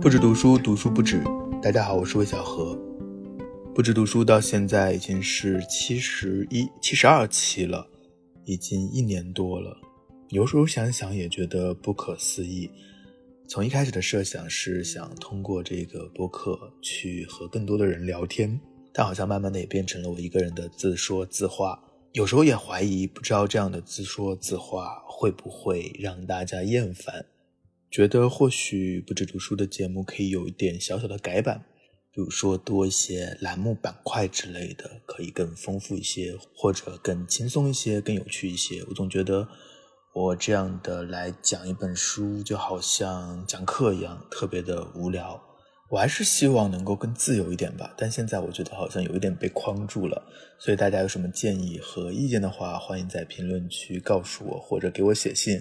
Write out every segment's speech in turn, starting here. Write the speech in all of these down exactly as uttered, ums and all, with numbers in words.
不止读书，读书不止。大家好，我是魏小何。不止读书到现在已经是七十一、七十二期了，已经一年多了。有时候想想也觉得不可思议。从一开始的设想是想通过这个播客去和更多的人聊天，但好像慢慢的也变成了我一个人的自说自话。有时候也怀疑，不知道这样的自说自话会不会让大家厌烦。觉得或许不止读书的节目可以有一点小小的改版，比如说多一些栏目板块之类的，可以更丰富一些，或者更轻松一些，更有趣一些。我总觉得我这样的来讲一本书就好像讲课一样，特别的无聊。我还是希望能够更自由一点吧，但现在我觉得好像有一点被框住了。所以大家有什么建议和意见的话，欢迎在评论区告诉我，或者给我写信，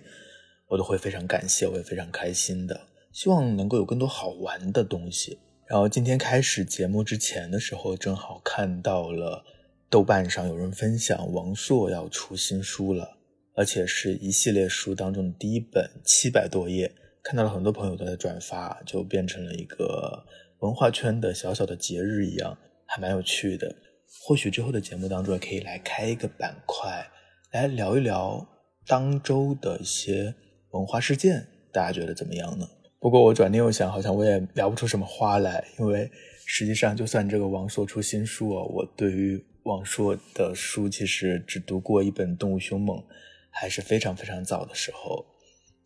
我都会非常感谢，我也非常开心的，希望能够有更多好玩的东西。然后今天开始节目之前的时候，正好看到了豆瓣上有人分享王朔要出新书了，而且是一系列书当中的第一本，七百多页，看到了很多朋友都在转发，就变成了一个文化圈的小小的节日一样，还蛮有趣的。或许之后的节目当中也可以来开一个板块，来聊一聊当周的一些文化事件，大家觉得怎么样呢？不过我转念又想，好像我也聊不出什么花来，因为实际上就算这个王朔出新书啊，我对于王朔的书其实只读过一本《动物凶猛》，还是非常非常早的时候，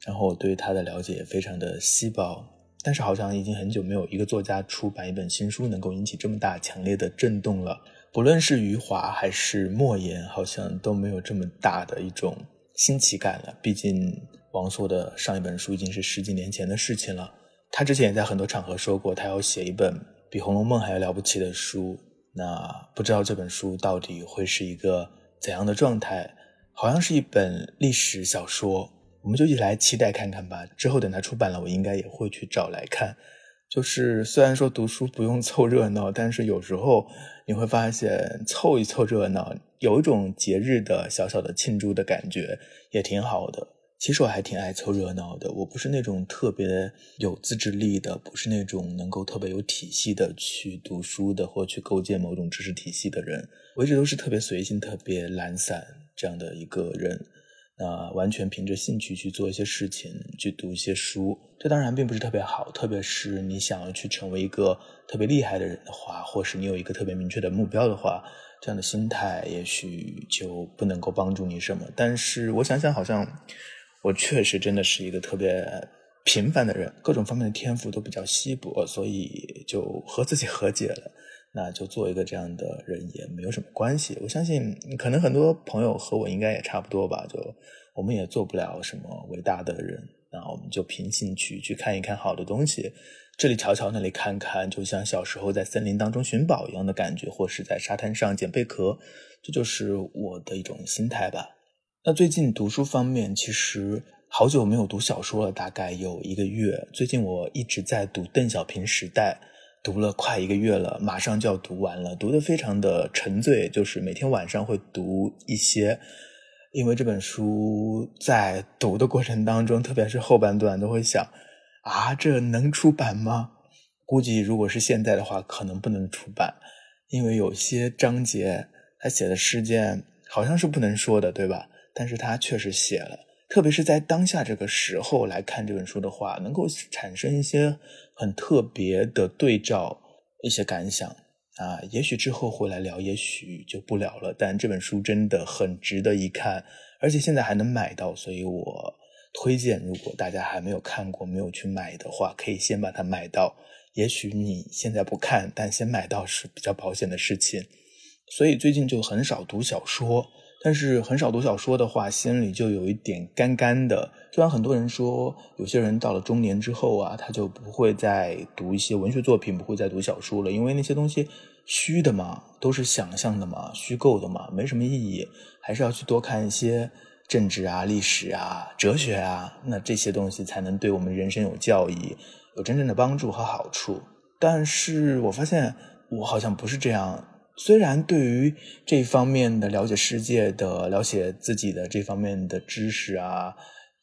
然后我对于他的了解也非常的稀薄，但是好像已经很久没有一个作家出版一本新书能够引起这么大强烈的震动了。不论是余华还是莫言，好像都没有这么大的一种新奇感了。毕竟王朔的上一本书已经是十几年前的事情了，他之前也在很多场合说过他要写一本比《红楼梦》还要了不起的书，那不知道这本书到底会是一个怎样的状态，好像是一本历史小说，我们就一起来期待看看吧。之后等他出版了，我应该也会去找来看。就是虽然说读书不用凑热闹，但是有时候你会发现凑一凑热闹，有一种节日的小小的庆祝的感觉，也挺好的。其实我还挺爱凑热闹的，我不是那种特别有自制力的，不是那种能够特别有体系的去读书的，或去构建某种知识体系的人。我一直都是特别随性、特别懒散这样的一个人，那完全凭着兴趣去做一些事情，去读一些书。这当然并不是特别好，特别是你想要去成为一个特别厉害的人的话，或是你有一个特别明确的目标的话，这样的心态也许就不能够帮助你什么。但是我想想，好像我确实真的是一个特别平凡的人，各种方面的天赋都比较稀薄，所以就和自己和解了，那就做一个这样的人也没有什么关系。我相信可能很多朋友和我应该也差不多吧，就我们也做不了什么伟大的人，那我们就凭兴趣去看一看好的东西，这里瞧瞧那里看看，就像小时候在森林当中寻宝一样的感觉，或是在沙滩上捡贝壳，这就是我的一种心态吧。那最近读书方面，其实好久没有读小说了，大概有一个月。最近我一直在读邓小平时代，读了快一个月了，马上就要读完了，读得非常的沉醉，就是每天晚上会读一些。因为这本书在读的过程当中，特别是后半段都会想，啊，这能出版吗？估计如果是现在的话，可能不能出版，因为有些章节他写的事件好像是不能说的，对吧？但是他确实写了，特别是在当下这个时候来看这本书的话，能够产生一些很特别的对照，一些感想啊。也许之后回来聊，也许就不聊了，但这本书真的很值得一看，而且现在还能买到，所以我推荐如果大家还没有看过，没有去买的话，可以先把它买到，也许你现在不看，但先买到是比较保险的事情。所以最近就很少读小说，但是很少读小说的话，心里就有一点干干的。虽然很多人说有些人到了中年之后啊，他就不会再读一些文学作品，不会再读小说了，因为那些东西虚的嘛，都是想象的嘛，虚构的嘛，没什么意义，还是要去多看一些政治啊、历史啊、哲学啊，那这些东西才能对我们人生有教益，有真正的帮助和好处。但是我发现我好像不是这样，虽然对于这一方面的了解世界的了解自己的这方面的知识啊，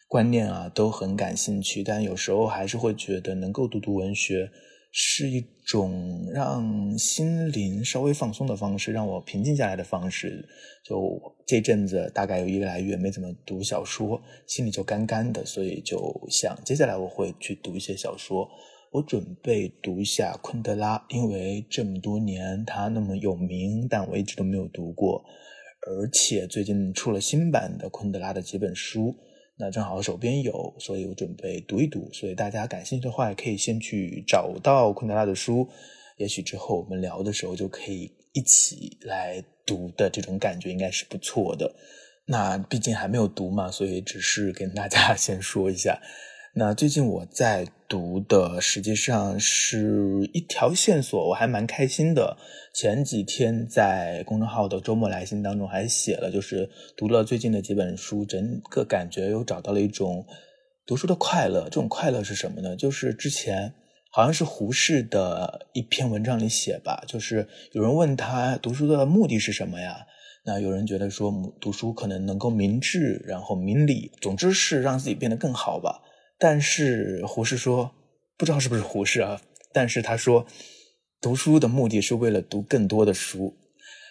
观念啊都很感兴趣，但有时候还是会觉得能够读读文学是一种让心灵稍微放松的方式，让我平静下来的方式。就这阵子大概有一个来月没怎么读小说，心里就干干的，所以就想接下来我会去读一些小说。我准备读一下昆德拉，因为这么多年他那么有名，但我一直都没有读过，而且最近出了新版的昆德拉的几本书，那正好手边有，所以我准备读一读。所以大家感兴趣的话也可以先去找到昆德拉的书，也许之后我们聊的时候就可以一起来读的，这种感觉应该是不错的。那毕竟还没有读嘛，所以只是跟大家先说一下。那最近我在读的实际上是一条线索，我还蛮开心的。前几天在公众号的周末来信当中还写了，就是读了最近的几本书，整个感觉又找到了一种读书的快乐。这种快乐是什么呢？就是之前好像是胡适的一篇文章里写吧，就是有人问他读书的目的是什么呀，那有人觉得说读书可能能够明智，然后明理，总之是让自己变得更好吧。但是胡适说，不知道是不是胡适啊，但是他说读书的目的是为了读更多的书。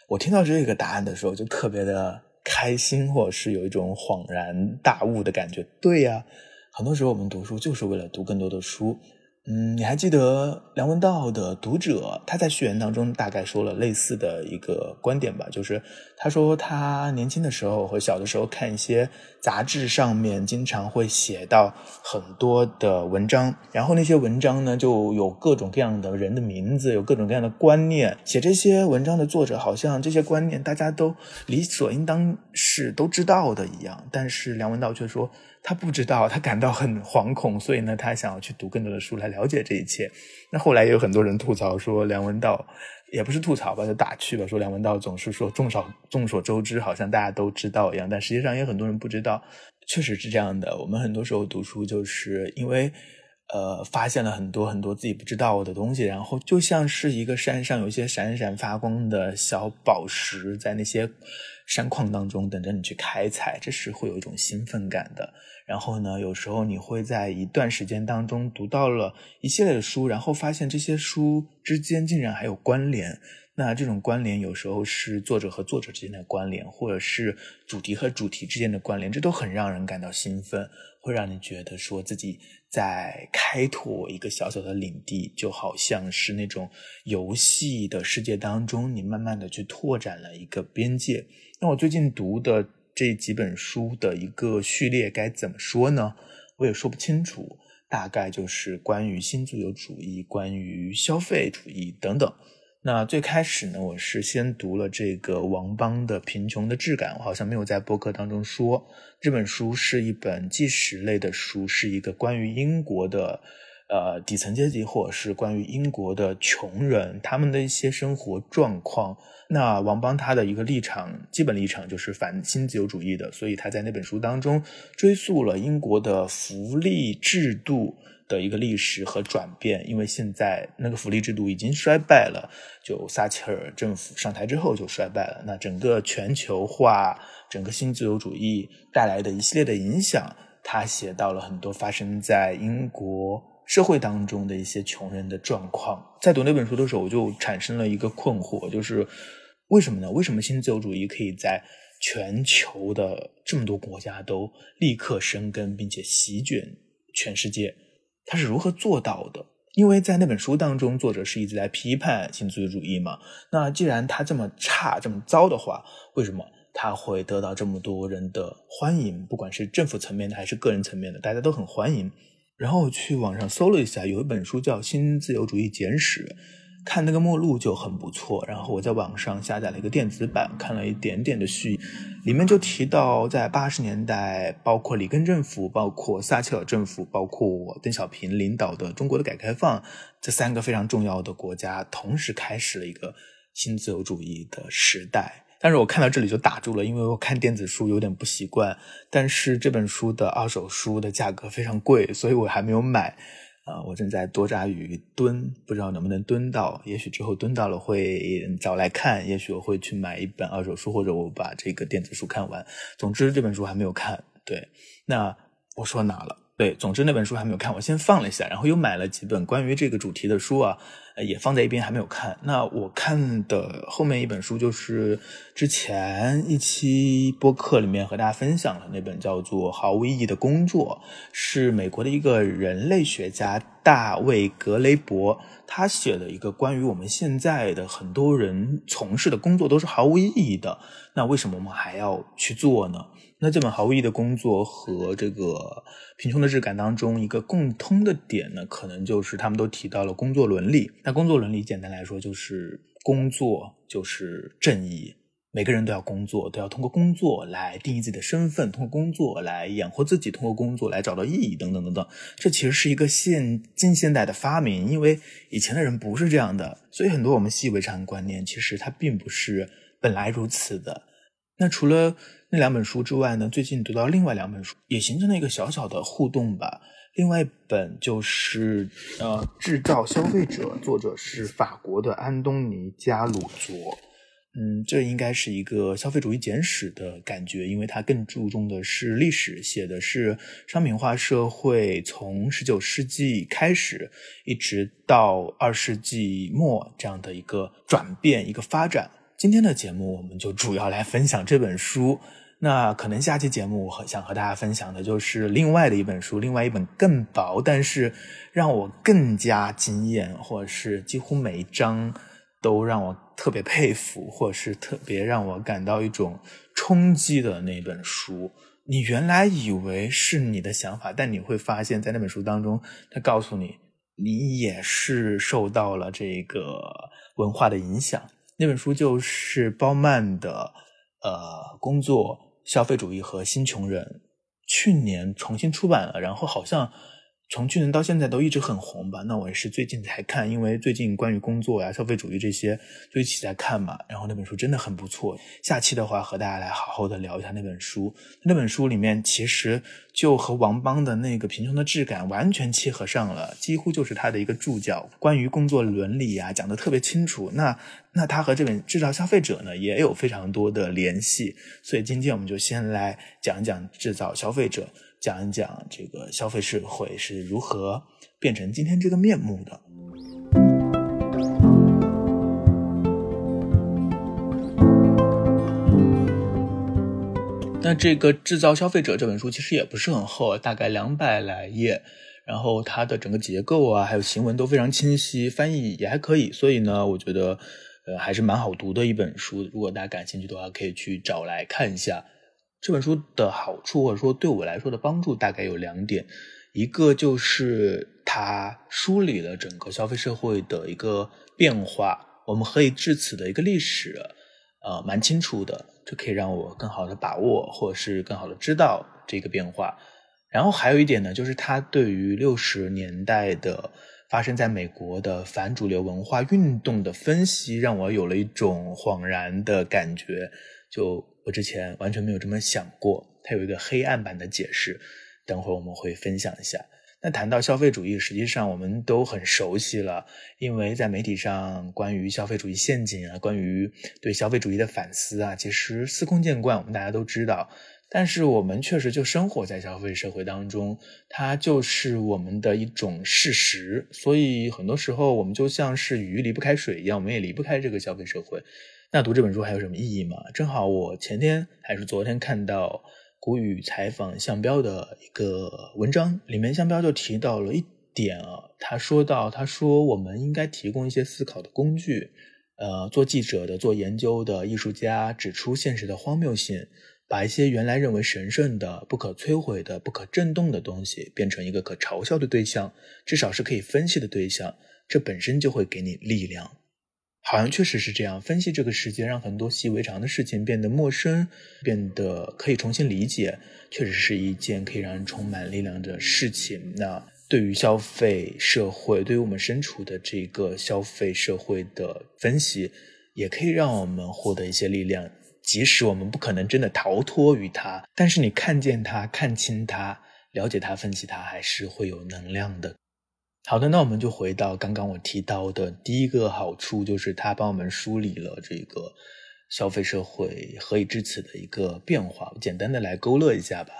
我听到这个答案的时候就特别的开心，或者是有一种恍然大悟的感觉。对呀、啊、很多时候我们读书就是为了读更多的书。嗯，你还记得梁文道的《读者》，他在序言当中大概说了类似的一个观点吧，就是他说他年轻的时候和小的时候看一些杂志，上面经常会写到很多的文章，然后那些文章呢就有各种各样的人的名字，有各种各样的观念，写这些文章的作者好像这些观念大家都理所应当是都知道的一样，但是梁文道却说他不知道，他感到很惶恐，所以呢，他想要去读更多的书来了解这一切。那后来也有很多人吐槽说梁文道，也不是吐槽吧，就打趣吧，说梁文道总是说众所众所周知，好像大家都知道一样，但实际上也有很多人不知道。确实是这样的，我们很多时候读书就是因为呃，发现了很多很多自己不知道的东西，然后就像是一个山上有一些闪闪发光的小宝石，在那些山矿当中等着你去开采，这是会有一种兴奋感的。然后呢，有时候你会在一段时间当中读到了一系列的书，然后发现这些书之间竟然还有关联。那这种关联有时候是作者和作者之间的关联，或者是主题和主题之间的关联，这都很让人感到兴奋，会让你觉得说自己在开拓一个小小的领地，就好像是那种游戏的世界当中，你慢慢的去拓展了一个边界。那我最近读的这几本书的一个序列该怎么说呢？我也说不清楚，大概就是关于新自由主义，关于消费主义等等。那最开始呢，我是先读了这个王邦的《贫穷的质感》，我好像没有在播客当中说，这本书是一本纪实类的书，是一个关于英国的呃底层阶级，或者是关于英国的穷人他们的一些生活状况。那王邦他的一个立场，基本立场就是反新自由主义的，所以他在那本书当中追溯了英国的福利制度的一个历史和转变，因为现在那个福利制度已经衰败了，就撒切尔政府上台之后就衰败了，那整个全球化，整个新自由主义带来的一系列的影响，他写到了很多发生在英国社会当中的一些穷人的状况。在读那本书的时候，我就产生了一个困惑，就是为什么呢？为什么新自由主义可以在全球的这么多国家都立刻生根，并且席卷全世界？它是如何做到的？因为在那本书当中，作者是一直在批判新自由主义嘛。那既然它这么差，这么糟的话，为什么他会得到这么多人的欢迎？不管是政府层面的还是个人层面的，大家都很欢迎。然后去网上搜了一下，有一本书叫《新自由主义简史》，看那个目录就很不错，然后我在网上下载了一个电子版，看了一点点的序，里面就提到在八十年代，包括里根政府，包括撒切尔政府，包括邓小平领导的中国的改革开放，这三个非常重要的国家同时开始了一个新自由主义的时代。但是我看到这里就打住了，因为我看电子书有点不习惯，但是这本书的二手书的价格非常贵，所以我还没有买。呃，我正在多抓鱼蹲，不知道能不能蹲到，也许之后蹲到了会找来看，也许我会去买一本二手书，或者我把这个电子书看完。总之这本书还没有看。对，那我说哪了？对，总之那本书还没有看，我先放了一下，然后又买了几本关于这个主题的书啊，也放在一边还没有看。那我看的后面一本书就是之前一期播客里面和大家分享的那本叫做《毫无意义的工作》，是美国的一个人类学家大卫·格雷伯他写的一个关于我们现在的很多人从事的工作都是毫无意义的，那为什么我们还要去做呢？那这本毫无意义的工作和这个《贫穷的质感》当中一个共通的点呢，可能就是他们都提到了工作伦理。那工作伦理简单来说就是工作就是正义，每个人都要工作，都要通过工作来定义自己的身份，通过工作来养活自己，通过工作来找到意义等等等等。这其实是一个现近现代的发明，因为以前的人不是这样的，所以很多我们习以为常的观念其实它并不是本来如此的。那除了那两本书之外呢，最近读到另外两本书也形成了一个小小的互动吧。另外一本就是呃，《制造消费者》，作者是法国的安东尼·加鲁卓。嗯，这应该是一个消费主义简史的感觉，因为它更注重的是历史，写的是商品化社会从十九世纪开始一直到二十世纪末这样的一个转变，一个发展。今天的节目我们就主要来分享这本书，那可能下期节目我想和大家分享的就是另外的一本书，另外一本更薄但是让我更加惊艳，或者是几乎每一章都让我特别佩服，或者是特别让我感到一种冲击的那本书。你原来以为是你的想法，但你会发现在那本书当中它告诉你你也是受到了这个文化的影响。那本书就是鲍曼的呃，工作、消费主义和新穷人，去年重新出版了，然后好像从去年到现在都一直很红吧。那我也是最近才看，因为最近关于工作呀、消费主义这些就一起在看嘛，然后那本书真的很不错。下期的话和大家来好好的聊一下那本书。那本书里面其实就和王邦的那个《贫穷的质感》完全契合上了，几乎就是他的一个注脚，关于工作伦理啊讲得特别清楚。那那他和这本《制造消费者》呢也有非常多的联系，所以今天我们就先来讲一讲《制造消费者》，讲一讲这个消费社会是如何变成今天这个面目的。那这个《制造消费者》这本书其实也不是很厚，大概两百来页，然后它的整个结构啊还有行文都非常清晰，翻译也还可以，所以呢我觉得呃还是蛮好读的一本书，如果大家感兴趣的话可以去找来看一下。这本书的好处或者说对我来说的帮助大概有两点，一个就是它梳理了整个消费社会的一个变化，我们何以至此的一个历史呃，蛮清楚的，这可以让我更好的把握或者是更好的知道这个变化。然后还有一点呢，就是它对于六十年代的发生在美国的反主流文化运动的分析让我有了一种恍然的感觉，就我之前完全没有这么想过，它有一个黑暗版的解释，等会我们会分享一下。那谈到消费主义，实际上我们都很熟悉了，因为在媒体上关于消费主义陷阱啊，关于对消费主义的反思啊，其实司空见惯，我们大家都知道。但是我们确实就生活在消费社会当中，它就是我们的一种事实，所以很多时候我们就像是鱼离不开水一样，我们也离不开这个消费社会。那读这本书还有什么意义吗？正好我前天还是昨天看到古语采访项彪的一个文章，里面项彪就提到了一点啊，他说到他说我们应该提供一些思考的工具，呃，做记者的、做研究的、艺术家指出现实的荒谬性，把一些原来认为神圣的、不可摧毁的、不可震动的东西变成一个可嘲笑的对象，至少是可以分析的对象，这本身就会给你力量。好像确实是这样，分析这个世界让很多习以为常的事情变得陌生，变得可以重新理解，确实是一件可以让人充满力量的事情。那对于消费社会，对于我们身处的这个消费社会的分析，也可以让我们获得一些力量，即使我们不可能真的逃脱于它，但是你看见它、看清它、了解它、分析它，还是会有能量的。好的，那我们就回到刚刚我提到的第一个好处，就是它帮我们梳理了这个消费社会何以至此的一个变化。简单的来勾勒一下吧。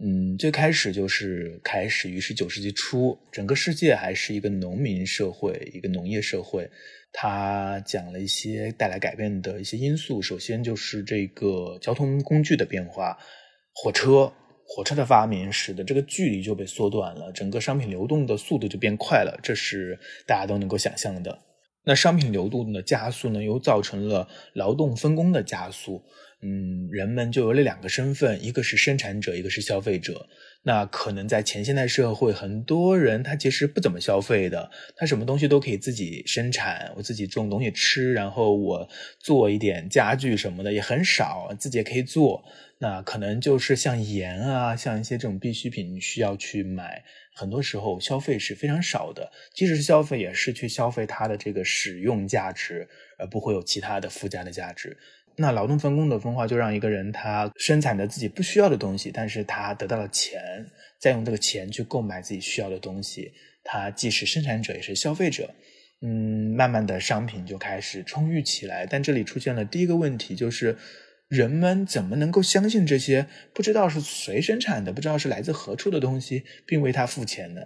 嗯，最开始就是开始于十九世纪初，整个世界还是一个农民社会，一个农业社会。它讲了一些带来改变的一些因素，首先就是这个交通工具的变化，火车火车的发明使得这个距离就被缩短了，整个商品流动的速度就变快了，这是大家都能够想象的。那商品流动的加速呢，又造成了劳动分工的加速。嗯，人们就有了两个身份，一个是生产者，一个是消费者。那可能在前现代社会，很多人他其实不怎么消费的，他什么东西都可以自己生产，我自己种东西吃，然后我做一点家具什么的也很少，自己也可以做。那可能就是像盐啊，像一些这种必需品需要去买，很多时候消费是非常少的，即使是消费也是去消费它的这个使用价值，而不会有其他的附加的价值。那劳动分工的分化就让一个人他生产着自己不需要的东西，但是他得到了钱，再用这个钱去购买自己需要的东西，他既是生产者也是消费者。嗯，慢慢的商品就开始充裕起来，但这里出现了第一个问题，就是人们怎么能够相信这些不知道是谁生产的，不知道是来自何处的东西，并为他付钱呢？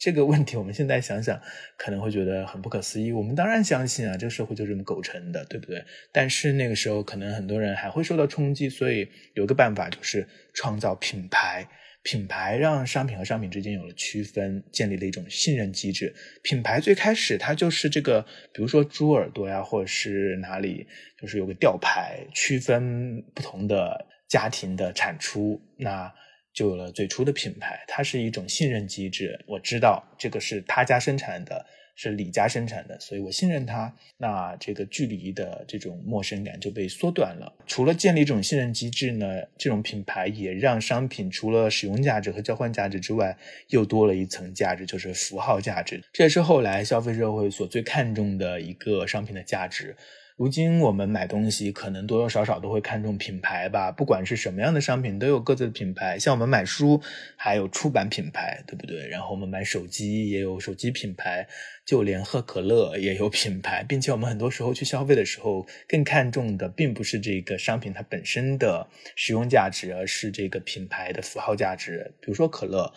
这个问题我们现在想想可能会觉得很不可思议，我们当然相信啊，这个社会就是这么构成的，对不对？但是那个时候可能很多人还会受到冲击，所以有一个办法就是创造品牌，品牌让商品和商品之间有了区分，建立了一种信任机制。品牌最开始它就是这个，比如说猪耳朵呀，或者是哪里，就是有个吊牌区分不同的家庭的产出，那就有了最初的品牌。它是一种信任机制，我知道这个是他家生产的，是李家生产的，所以我信任他，那这个距离的这种陌生感就被缩短了。除了建立这种信任机制呢，这种品牌也让商品除了使用价值和交换价值之外，又多了一层价值，就是符号价值。这也是后来消费社会所最看重的一个商品的价值。如今我们买东西可能多多少少都会看重品牌吧，不管是什么样的商品都有各自的品牌，像我们买书还有出版品牌，对不对？然后我们买手机也有手机品牌，就连喝可乐也有品牌，并且我们很多时候去消费的时候更看重的并不是这个商品它本身的使用价值，而是这个品牌的符号价值。比如说可乐，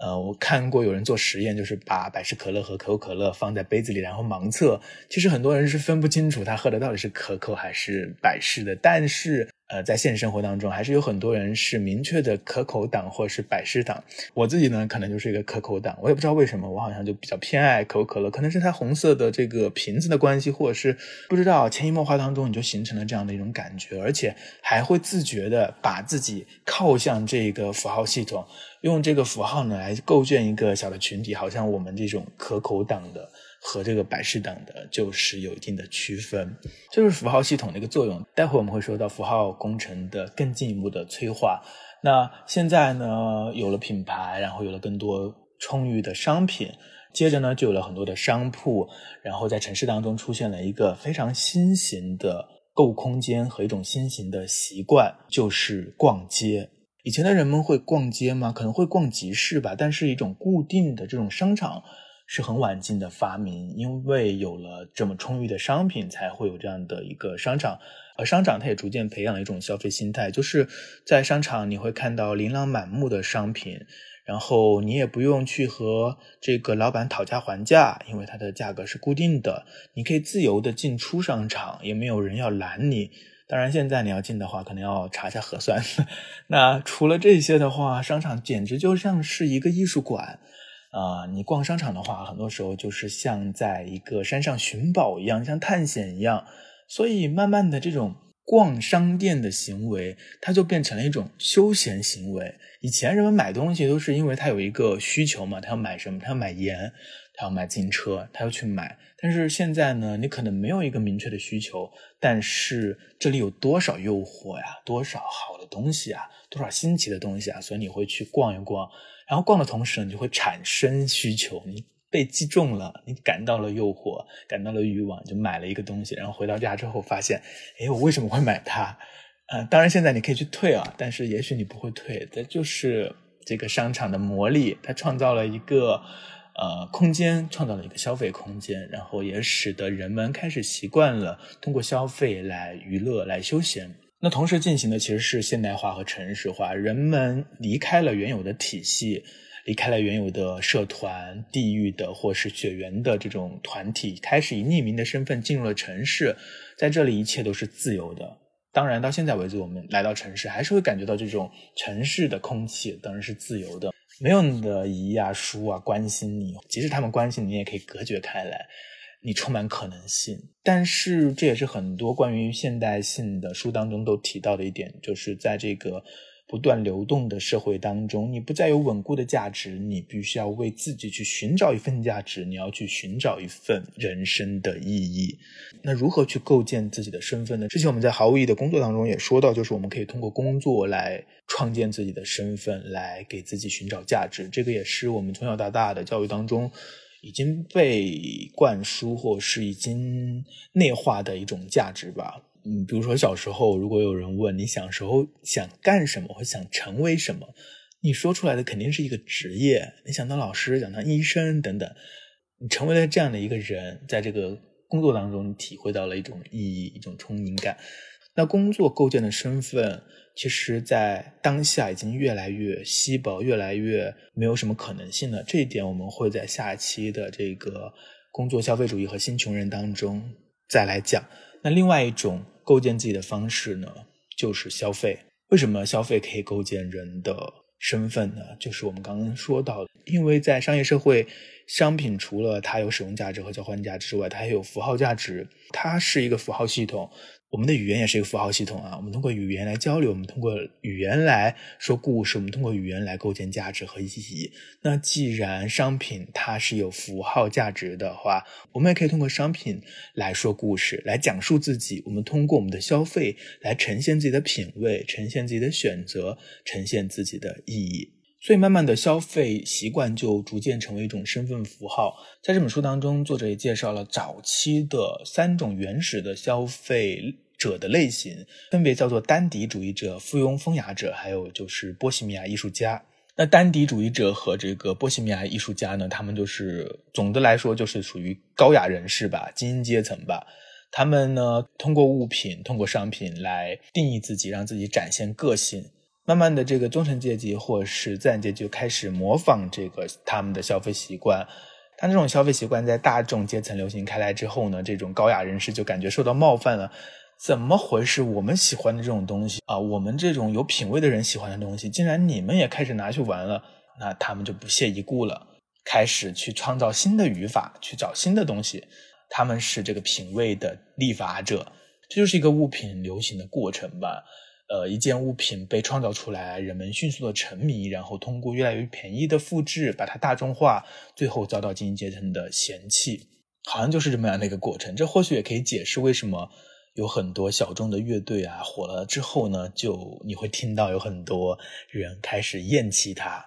呃，我看过有人做实验，就是把百事可乐和可口可乐放在杯子里，然后盲测。其实很多人是分不清楚他喝的到底是可口还是百事的，但是呃，在现实生活当中还是有很多人是明确的可口党或者是百事党。我自己呢可能就是一个可口党，我也不知道为什么，我好像就比较偏爱可口可乐，可能是它红色的这个瓶子的关系，或者是不知道潜移默化当中你就形成了这样的一种感觉，而且还会自觉的把自己靠向这个符号系统，用这个符号呢来构建一个小的群体。好像我们这种可口党的和这个百事党的就是有一定的区分，这就是符号系统的一个作用。待会我们会说到符号工程的更进一步的催化。那现在呢有了品牌，然后有了更多充裕的商品，接着呢就有了很多的商铺，然后在城市当中出现了一个非常新型的购物空间和一种新型的习惯，就是逛街。以前的人们会逛街吗？可能会逛集市吧，但是一种固定的这种商场是很晚近的发明，因为有了这么充裕的商品，才会有这样的一个商场。而商场它也逐渐培养了一种消费心态，就是在商场你会看到琳琅满目的商品，然后你也不用去和这个老板讨价还价，因为它的价格是固定的，你可以自由的进出商场，也没有人要拦你。当然现在你要进的话可能要查一下核酸那除了这些的话，商场简直就像是一个艺术馆啊、呃，你逛商场的话，很多时候就是像在一个山上寻宝一样，像探险一样。所以慢慢的这种逛商店的行为，它就变成了一种休闲行为。以前人们买东西都是因为他有一个需求嘛，他要买什么，他要买盐，他要买自行车，他要去买。但是现在呢，你可能没有一个明确的需求，但是这里有多少诱惑呀，多少好的东西啊，多少新奇的东西啊，所以你会去逛一逛。然后逛的同时你就会产生需求，你被击中了，你感到了诱惑，感到了欲望，就买了一个东西，然后回到家之后发现，诶，我为什么会买它？呃，当然现在你可以去退啊，但是也许你不会退，这就是这个商场的魔力，它创造了一个呃空间，创造了一个消费空间，然后也使得人们开始习惯了通过消费来娱乐，来休闲。那同时进行的其实是现代化和城市化，人们离开了原有的体系，离开了原有的社团、地域的或是血缘的这种团体，开始以匿名的身份进入了城市，在这里一切都是自由的。当然到现在为止我们来到城市还是会感觉到这种城市的空气当然是自由的，没有你的姨啊叔啊关心你，即使他们关心你也可以隔绝开来，你充满可能性。但是这也是很多关于现代性的书当中都提到的一点，就是在这个不断流动的社会当中，你不再有稳固的价值，你必须要为自己去寻找一份价值，你要去寻找一份人生的意义。那如何去构建自己的身份呢？之前我们在毫无意义的工作当中也说到，就是我们可以通过工作来创建自己的身份，来给自己寻找价值。这个也是我们从小到大的教育当中已经被灌输或是已经内化的一种价值吧。嗯，比如说小时候如果有人问你小时候想干什么或想成为什么，你说出来的肯定是一个职业，你想当老师，想当医生等等。你成为了这样的一个人，在这个工作当中你体会到了一种意义，一种充盈感。那工作构建的身份其实在当下已经越来越稀薄，越来越没有什么可能性了。这一点我们会在下期的这个工作消费主义和新穷人当中再来讲。那另外一种构建自己的方式呢，就是消费。为什么消费可以构建人的身份呢？就是我们刚刚说到的，因为在商业社会，商品除了它有使用价值和交换价值之外，它还有符号价值，它是一个符号系统。我们的语言也是一个符号系统啊，我们通过语言来交流，我们通过语言来说故事，我们通过语言来构建价值和意义。那既然商品它是有符号价值的话，我们也可以通过商品来说故事，来讲述自己，我们通过我们的消费来呈现自己的品味，呈现自己的选择，呈现自己的意义。所以慢慢的消费习惯就逐渐成为一种身份符号。在这本书当中，作者也介绍了早期的三种原始的消费者的类型，分别叫做丹迪主义者、附庸风雅者，还有就是波西米亚艺术家。那丹迪主义者和这个波西米亚艺术家呢，他们就是总的来说就是属于高雅人士吧，精英阶层吧。他们呢通过物品，通过商品来定义自己，让自己展现个性。慢慢的这个中产阶级或是资产阶级开始模仿这个他们的消费习惯，但这种消费习惯在大众阶层流行开来之后呢，这种高雅人士就感觉受到冒犯了。怎么回事？我们喜欢的这种东西啊，我们这种有品位的人喜欢的东西，竟然你们也开始拿去玩了，那他们就不屑一顾了，开始去创造新的语法，去找新的东西。他们是这个品位的立法者，这就是一个物品流行的过程吧。呃，一件物品被创造出来，人们迅速的沉迷，然后通过越来越便宜的复制，把它大众化，最后遭到精英阶层的嫌弃，好像就是这么样的一个过程。这或许也可以解释为什么有很多小众的乐队啊，火了之后呢，就你会听到有很多人开始厌弃它，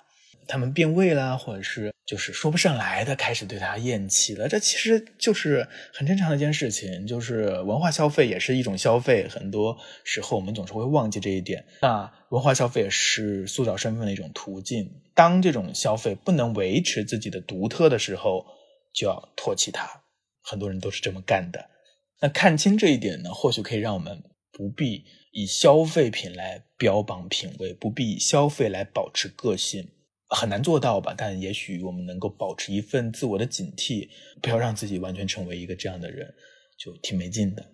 他们变味啦，或者是就是说不上来的开始对它厌弃了。这其实就是很正常的一件事情，就是文化消费也是一种消费，很多时候我们总是会忘记这一点。那文化消费也是塑造身份的一种途径，当这种消费不能维持自己的独特的时候，就要唾弃它。很多人都是这么干的。那看清这一点呢，或许可以让我们不必以消费品来标榜品味，不必以消费来保持个性。很难做到吧，但也许我们能够保持一份自我的警惕，不要让自己完全成为一个这样的人，就挺没劲的。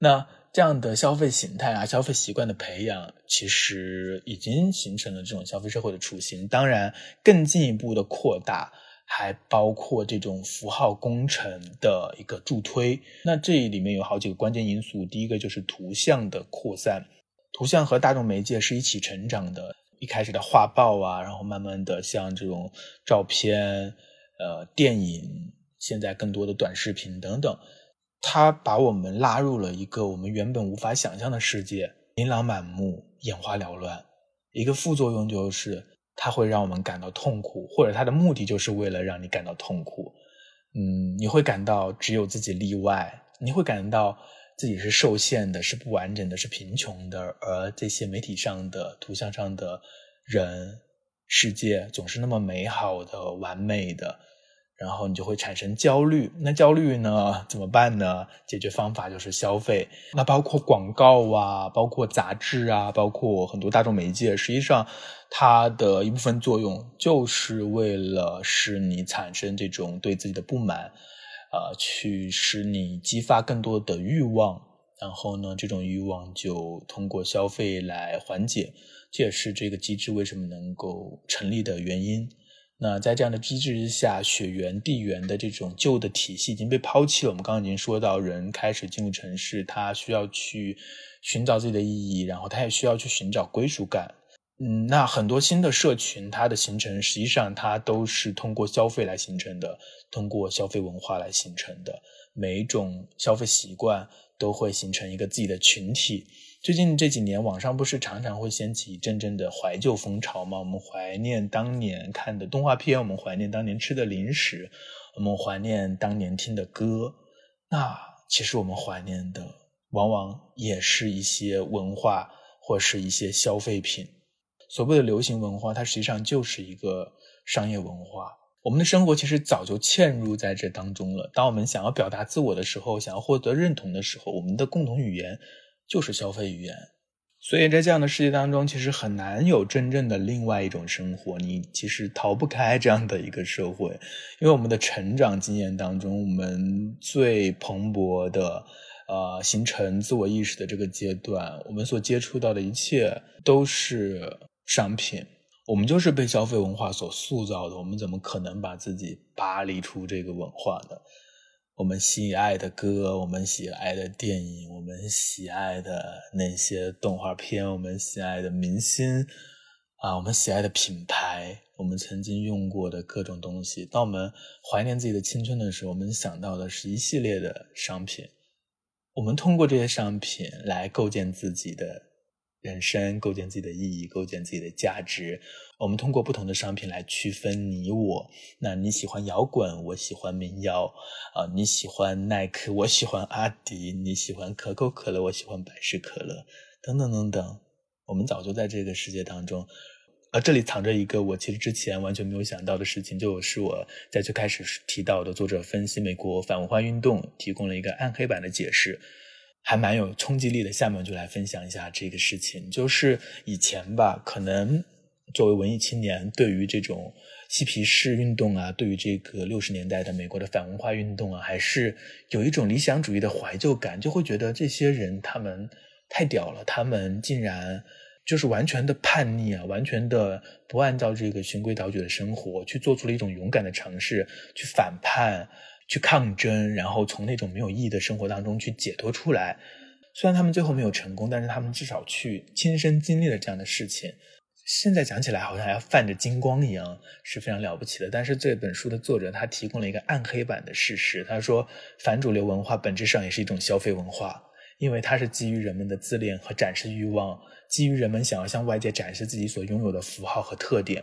那这样的消费形态啊，消费习惯的培养，其实已经形成了这种消费社会的雏形。当然更进一步的扩大还包括这种符号工程的一个助推。那这里面有好几个关键因素，第一个就是图像的扩散，图像和大众媒介是一起成长的，一开始的画报啊，然后慢慢的像这种照片、呃电影，现在更多的短视频等等，它把我们拉入了一个我们原本无法想象的世界，琳琅满目，眼花缭乱。一个副作用就是它会让我们感到痛苦，或者它的目的就是为了让你感到痛苦。嗯，你会感到只有自己例外，你会感到自己是受限的，是不完整的，是贫穷的，而这些媒体上的图像上的人世界总是那么美好的，完美的，然后你就会产生焦虑。那焦虑呢怎么办呢？解决方法就是消费。那包括广告啊，包括杂志啊，包括很多大众媒介，实际上它的一部分作用就是为了使你产生这种对自己的不满，呃，去使你激发更多的欲望，然后呢这种欲望就通过消费来缓解，这也是这个机制为什么能够成立的原因。那在这样的机制之下，血缘地缘的这种旧的体系已经被抛弃了。我们刚刚已经说到，人开始进入城市，他需要去寻找自己的意义，然后他也需要去寻找归属感。嗯，那很多新的社群它的形成，实际上它都是通过消费来形成的，通过消费文化来形成的。每一种消费习惯都会形成一个自己的群体。最近这几年网上不是常常会掀起一阵阵的怀旧风潮吗？我们怀念当年看的动画片，我们怀念当年吃的零食，我们怀念当年听的歌。那其实我们怀念的往往也是一些文化或是一些消费品。所谓的流行文化，它实际上就是一个商业文化。我们的生活其实早就嵌入在这当中了。当我们想要表达自我的时候，想要获得认同的时候，我们的共同语言就是消费语言。所以在这样的世界当中，其实很难有真正的另外一种生活，你其实逃不开这样的一个社会。因为我们的成长经验当中，我们最蓬勃的呃，形成自我意识的这个阶段，我们所接触到的一切都是商品，我们就是被消费文化所塑造的，我们怎么可能把自己拔离出这个文化呢？我们喜爱的歌，我们喜爱的电影，我们喜爱的那些动画片，我们喜爱的明星啊，我们喜爱的品牌，我们曾经用过的各种东西。当我们怀念自己的青春的时候，我们想到的是一系列的商品，我们通过这些商品来构建自己的人生，构建自己的意义，构建自己的价值。我们通过不同的商品来区分你我。那你喜欢摇滚，我喜欢民谣啊、呃！你喜欢耐克，我喜欢阿迪；你喜欢可口可乐，我喜欢百事可乐，等等等等。我们早就在这个世界当中，而这里藏着一个我其实之前完全没有想到的事情，就是我在最开始提到的作者分析美国反文化运动提供了一个暗黑版的解释，还蛮有冲击力的。下面我就来分享一下这个事情。就是以前吧，可能作为文艺青年，对于这种嬉皮士运动啊，对于这个六十年代的美国的反文化运动啊，还是有一种理想主义的怀旧感，就会觉得这些人他们太屌了，他们竟然就是完全的叛逆啊，完全的不按照这个循规蹈矩的生活，去做出了一种勇敢的尝试，去反叛，去抗争，然后从那种没有意义的生活当中去解脱出来。虽然他们最后没有成功，但是他们至少去亲身经历了这样的事情。现在讲起来好像还要泛着金光一样，是非常了不起的。但是这本书的作者他提供了一个暗黑版的事实，他说反主流文化本质上也是一种消费文化，因为它是基于人们的自恋和展示欲望，基于人们想要向外界展示自己所拥有的符号和特点。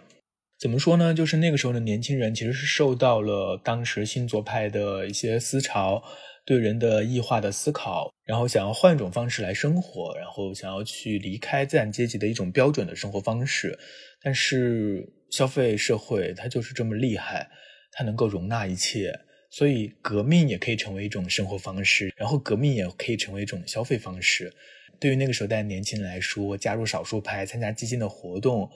怎么说呢，就是那个时候的年轻人其实是受到了当时新左派的一些思潮对人的异化的思考，然后想要换一种方式来生活，然后想要去离开资产阶级的一种标准的生活方式。但是消费社会它就是这么厉害，它能够容纳一切，所以革命也可以成为一种生活方式，然后革命也可以成为一种消费方式。对于那个时代的年轻人来说，加入少数派，参加激进的活动，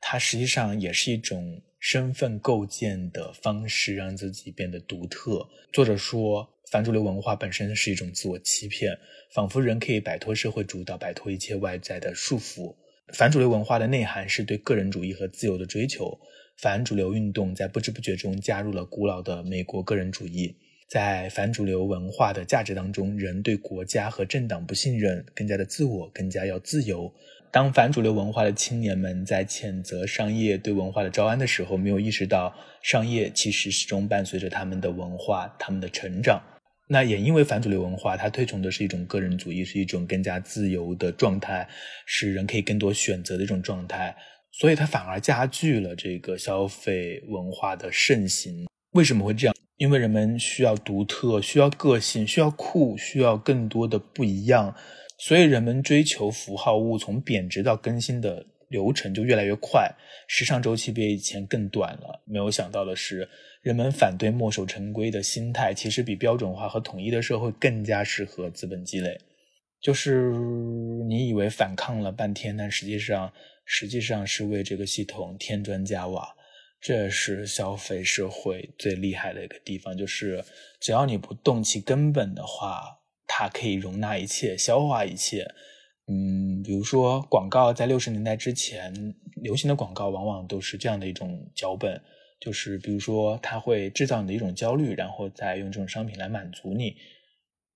它实际上也是一种身份构建的方式，让自己变得独特。作者说反主流文化本身是一种自我欺骗，仿佛人可以摆脱社会主导，摆脱一切外在的束缚。反主流文化的内涵是对个人主义和自由的追求。反主流运动在不知不觉中加入了古老的美国个人主义。在反主流文化的价值当中，人对国家和政党不信任，更加的自我，更加要自由。当反主流文化的青年们在谴责商业对文化的招安的时候，没有意识到商业其实始终伴随着他们的文化，他们的成长。那也因为反主流文化它推崇的是一种个人主义，是一种更加自由的状态，使人可以更多选择的一种状态，所以它反而加剧了这个消费文化的盛行。为什么会这样？因为人们需要独特，需要个性，需要酷，需要更多的不一样，所以人们追求符号物从贬值到更新的流程就越来越快，时尚周期比以前更短了。没有想到的是，人们反对墨守成规的心态其实比标准化和统一的社会更加适合资本积累。就是你以为反抗了半天，但实际上实际上是为这个系统添砖加瓦。这是消费社会最厉害的一个地方，就是只要你不动其根本的话，它可以容纳一切，消化一切。嗯，比如说广告，在六十年代之前流行的广告往往都是这样的一种脚本，就是比如说它会制造你的一种焦虑，然后再用这种商品来满足你。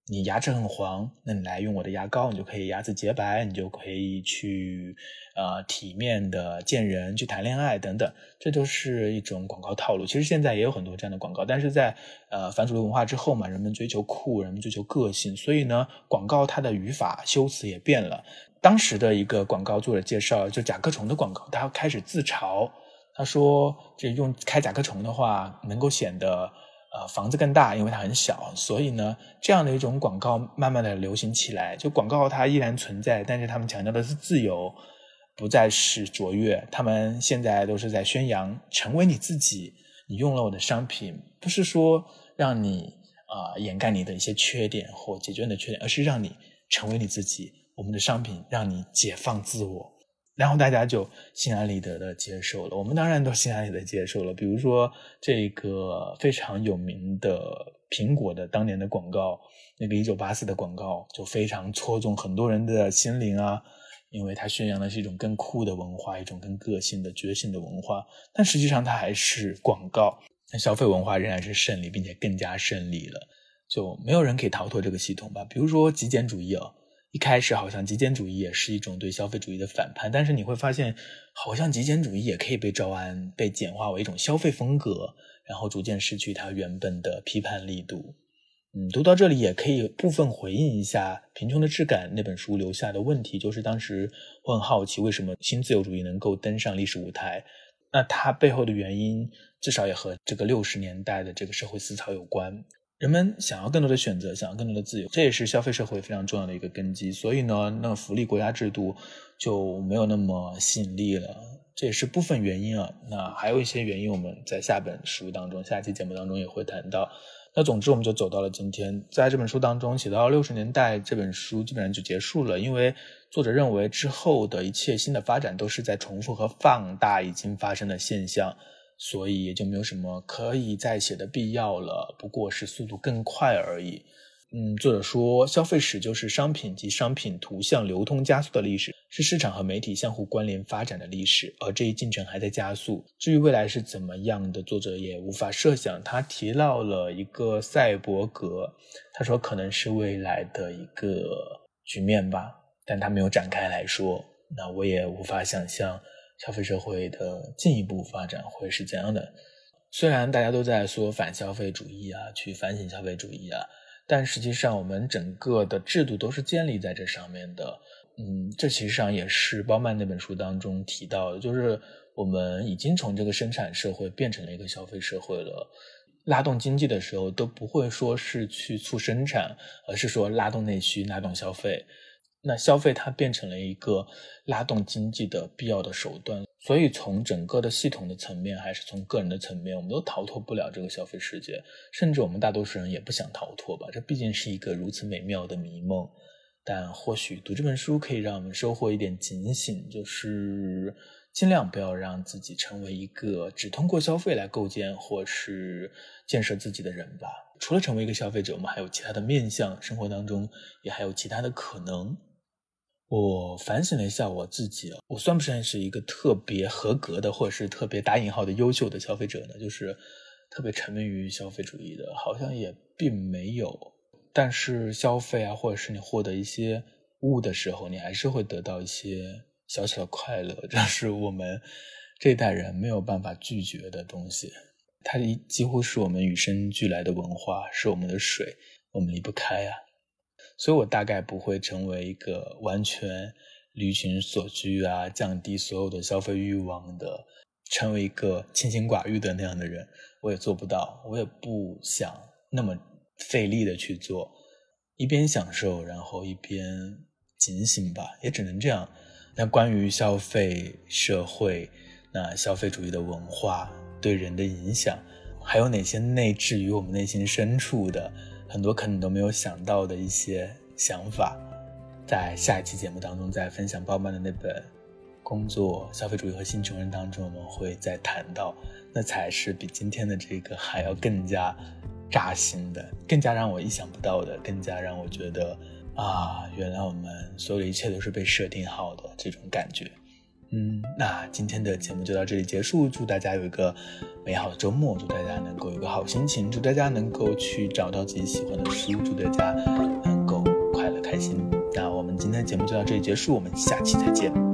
你牙齿很黄，那你来用我的牙膏，你就可以牙齿洁白，你就可以去呃体面的见人，去谈恋爱等等，这都是一种广告套路。其实现在也有很多这样的广告，但是在呃反主流文化之后嘛，人们追求酷，人们追求个性，所以呢，广告它的语法修辞也变了。当时的一个广告作者介绍，就甲壳虫的广告，他开始自嘲，他说这用开甲壳虫的话，能够显得呃，房子更大，因为它很小，所以呢，这样的一种广告慢慢的流行起来。就广告它依然存在，但是他们强调的是自由，不再是卓越。他们现在都是在宣扬成为你自己，你用了我的商品，不是说让你啊、呃、掩盖你的一些缺点或解决你的缺点，而是让你成为你自己。我们的商品让你解放自我。然后大家就心安理得的接受了，我们当然都心安理得接受了。比如说这个非常有名的苹果的当年的广告，那个一九八四的广告就非常戳中很多人的心灵啊，因为它宣扬的是一种更酷的文化，一种更个性的觉醒的文化，但实际上它还是广告，但消费文化仍然是胜利，并且更加胜利了，就没有人可以逃脱这个系统吧。比如说极简主义啊，一开始好像极简主义也是一种对消费主义的反叛，但是你会发现好像极简主义也可以被招安，被简化为一种消费风格，然后逐渐失去它原本的批判力度。嗯，读到这里也可以部分回应一下《贫穷的质感》那本书留下的问题，就是当时我很好奇为什么新自由主义能够登上历史舞台，那它背后的原因至少也和这个六十年代的这个社会思潮有关。人们想要更多的选择，想要更多的自由，这也是消费社会非常重要的一个根基，所以呢，那个福利国家制度就没有那么吸引力了，这也是部分原因啊。那还有一些原因我们在下本书当中，下期节目当中也会谈到。那总之我们就走到了今天，在这本书当中写到六十年代，这本书基本上就结束了，因为作者认为之后的一切新的发展都是在重复和放大已经发生的现象，所以也就没有什么可以再写的必要了，不过是速度更快而已。嗯，作者说，消费史就是商品及商品图像流通加速的历史，是市场和媒体相互关联发展的历史，而这一进程还在加速。至于未来是怎么样的，作者也无法设想。他提到了一个赛博格，他说可能是未来的一个局面吧，但他没有展开来说，那我也无法想象消费社会的进一步发展会是怎样的。虽然大家都在说反消费主义啊，去反省消费主义啊，但实际上我们整个的制度都是建立在这上面的。嗯，这其实上也是鲍曼那本书当中提到的，就是我们已经从这个生产社会变成了一个消费社会了。拉动经济的时候都不会说是去促生产，而是说拉动内需，拉动消费。那消费它变成了一个拉动经济的必要的手段，所以从整个的系统的层面还是从个人的层面，我们都逃脱不了这个消费世界，甚至我们大多数人也不想逃脱吧。这毕竟是一个如此美妙的迷梦，但或许读这本书可以让我们收获一点警醒，就是尽量不要让自己成为一个只通过消费来构建或是建设自己的人吧。除了成为一个消费者，我们还有其他的面向，生活当中也还有其他的可能。我反省了一下我自己，我算不算是一个特别合格的或者是特别打引号的优秀的消费者呢？就是特别沉迷于消费主义的好像也并没有，但是消费啊或者是你获得一些物的时候，你还是会得到一些小小的快乐，这是我们这一代人没有办法拒绝的东西，它几乎是我们与生俱来的文化，是我们的水，我们离不开啊。所以我大概不会成为一个完全离群所居啊，降低所有的消费欲望的，成为一个清心寡欲的那样的人，我也做不到，我也不想那么费力的去做，一边享受然后一边警醒吧，也只能这样。那关于消费社会，那消费主义的文化对人的影响，还有哪些内置于我们内心深处的很多可能都没有想到的一些想法，在下一期节目当中，在分享鲍曼的那本《工作、消费主义和新穷人》当中，我们会再谈到，那才是比今天的这个还要更加扎心的，更加让我意想不到的，更加让我觉得啊，原来我们所有的一切都是被设定好的这种感觉。嗯，那今天的节目就到这里结束，祝大家有一个美好的周末，祝大家能够有个好心情，祝大家能够去找到自己喜欢的书，祝大家能够快乐开心。那我们今天的节目就到这里结束，我们下期再见。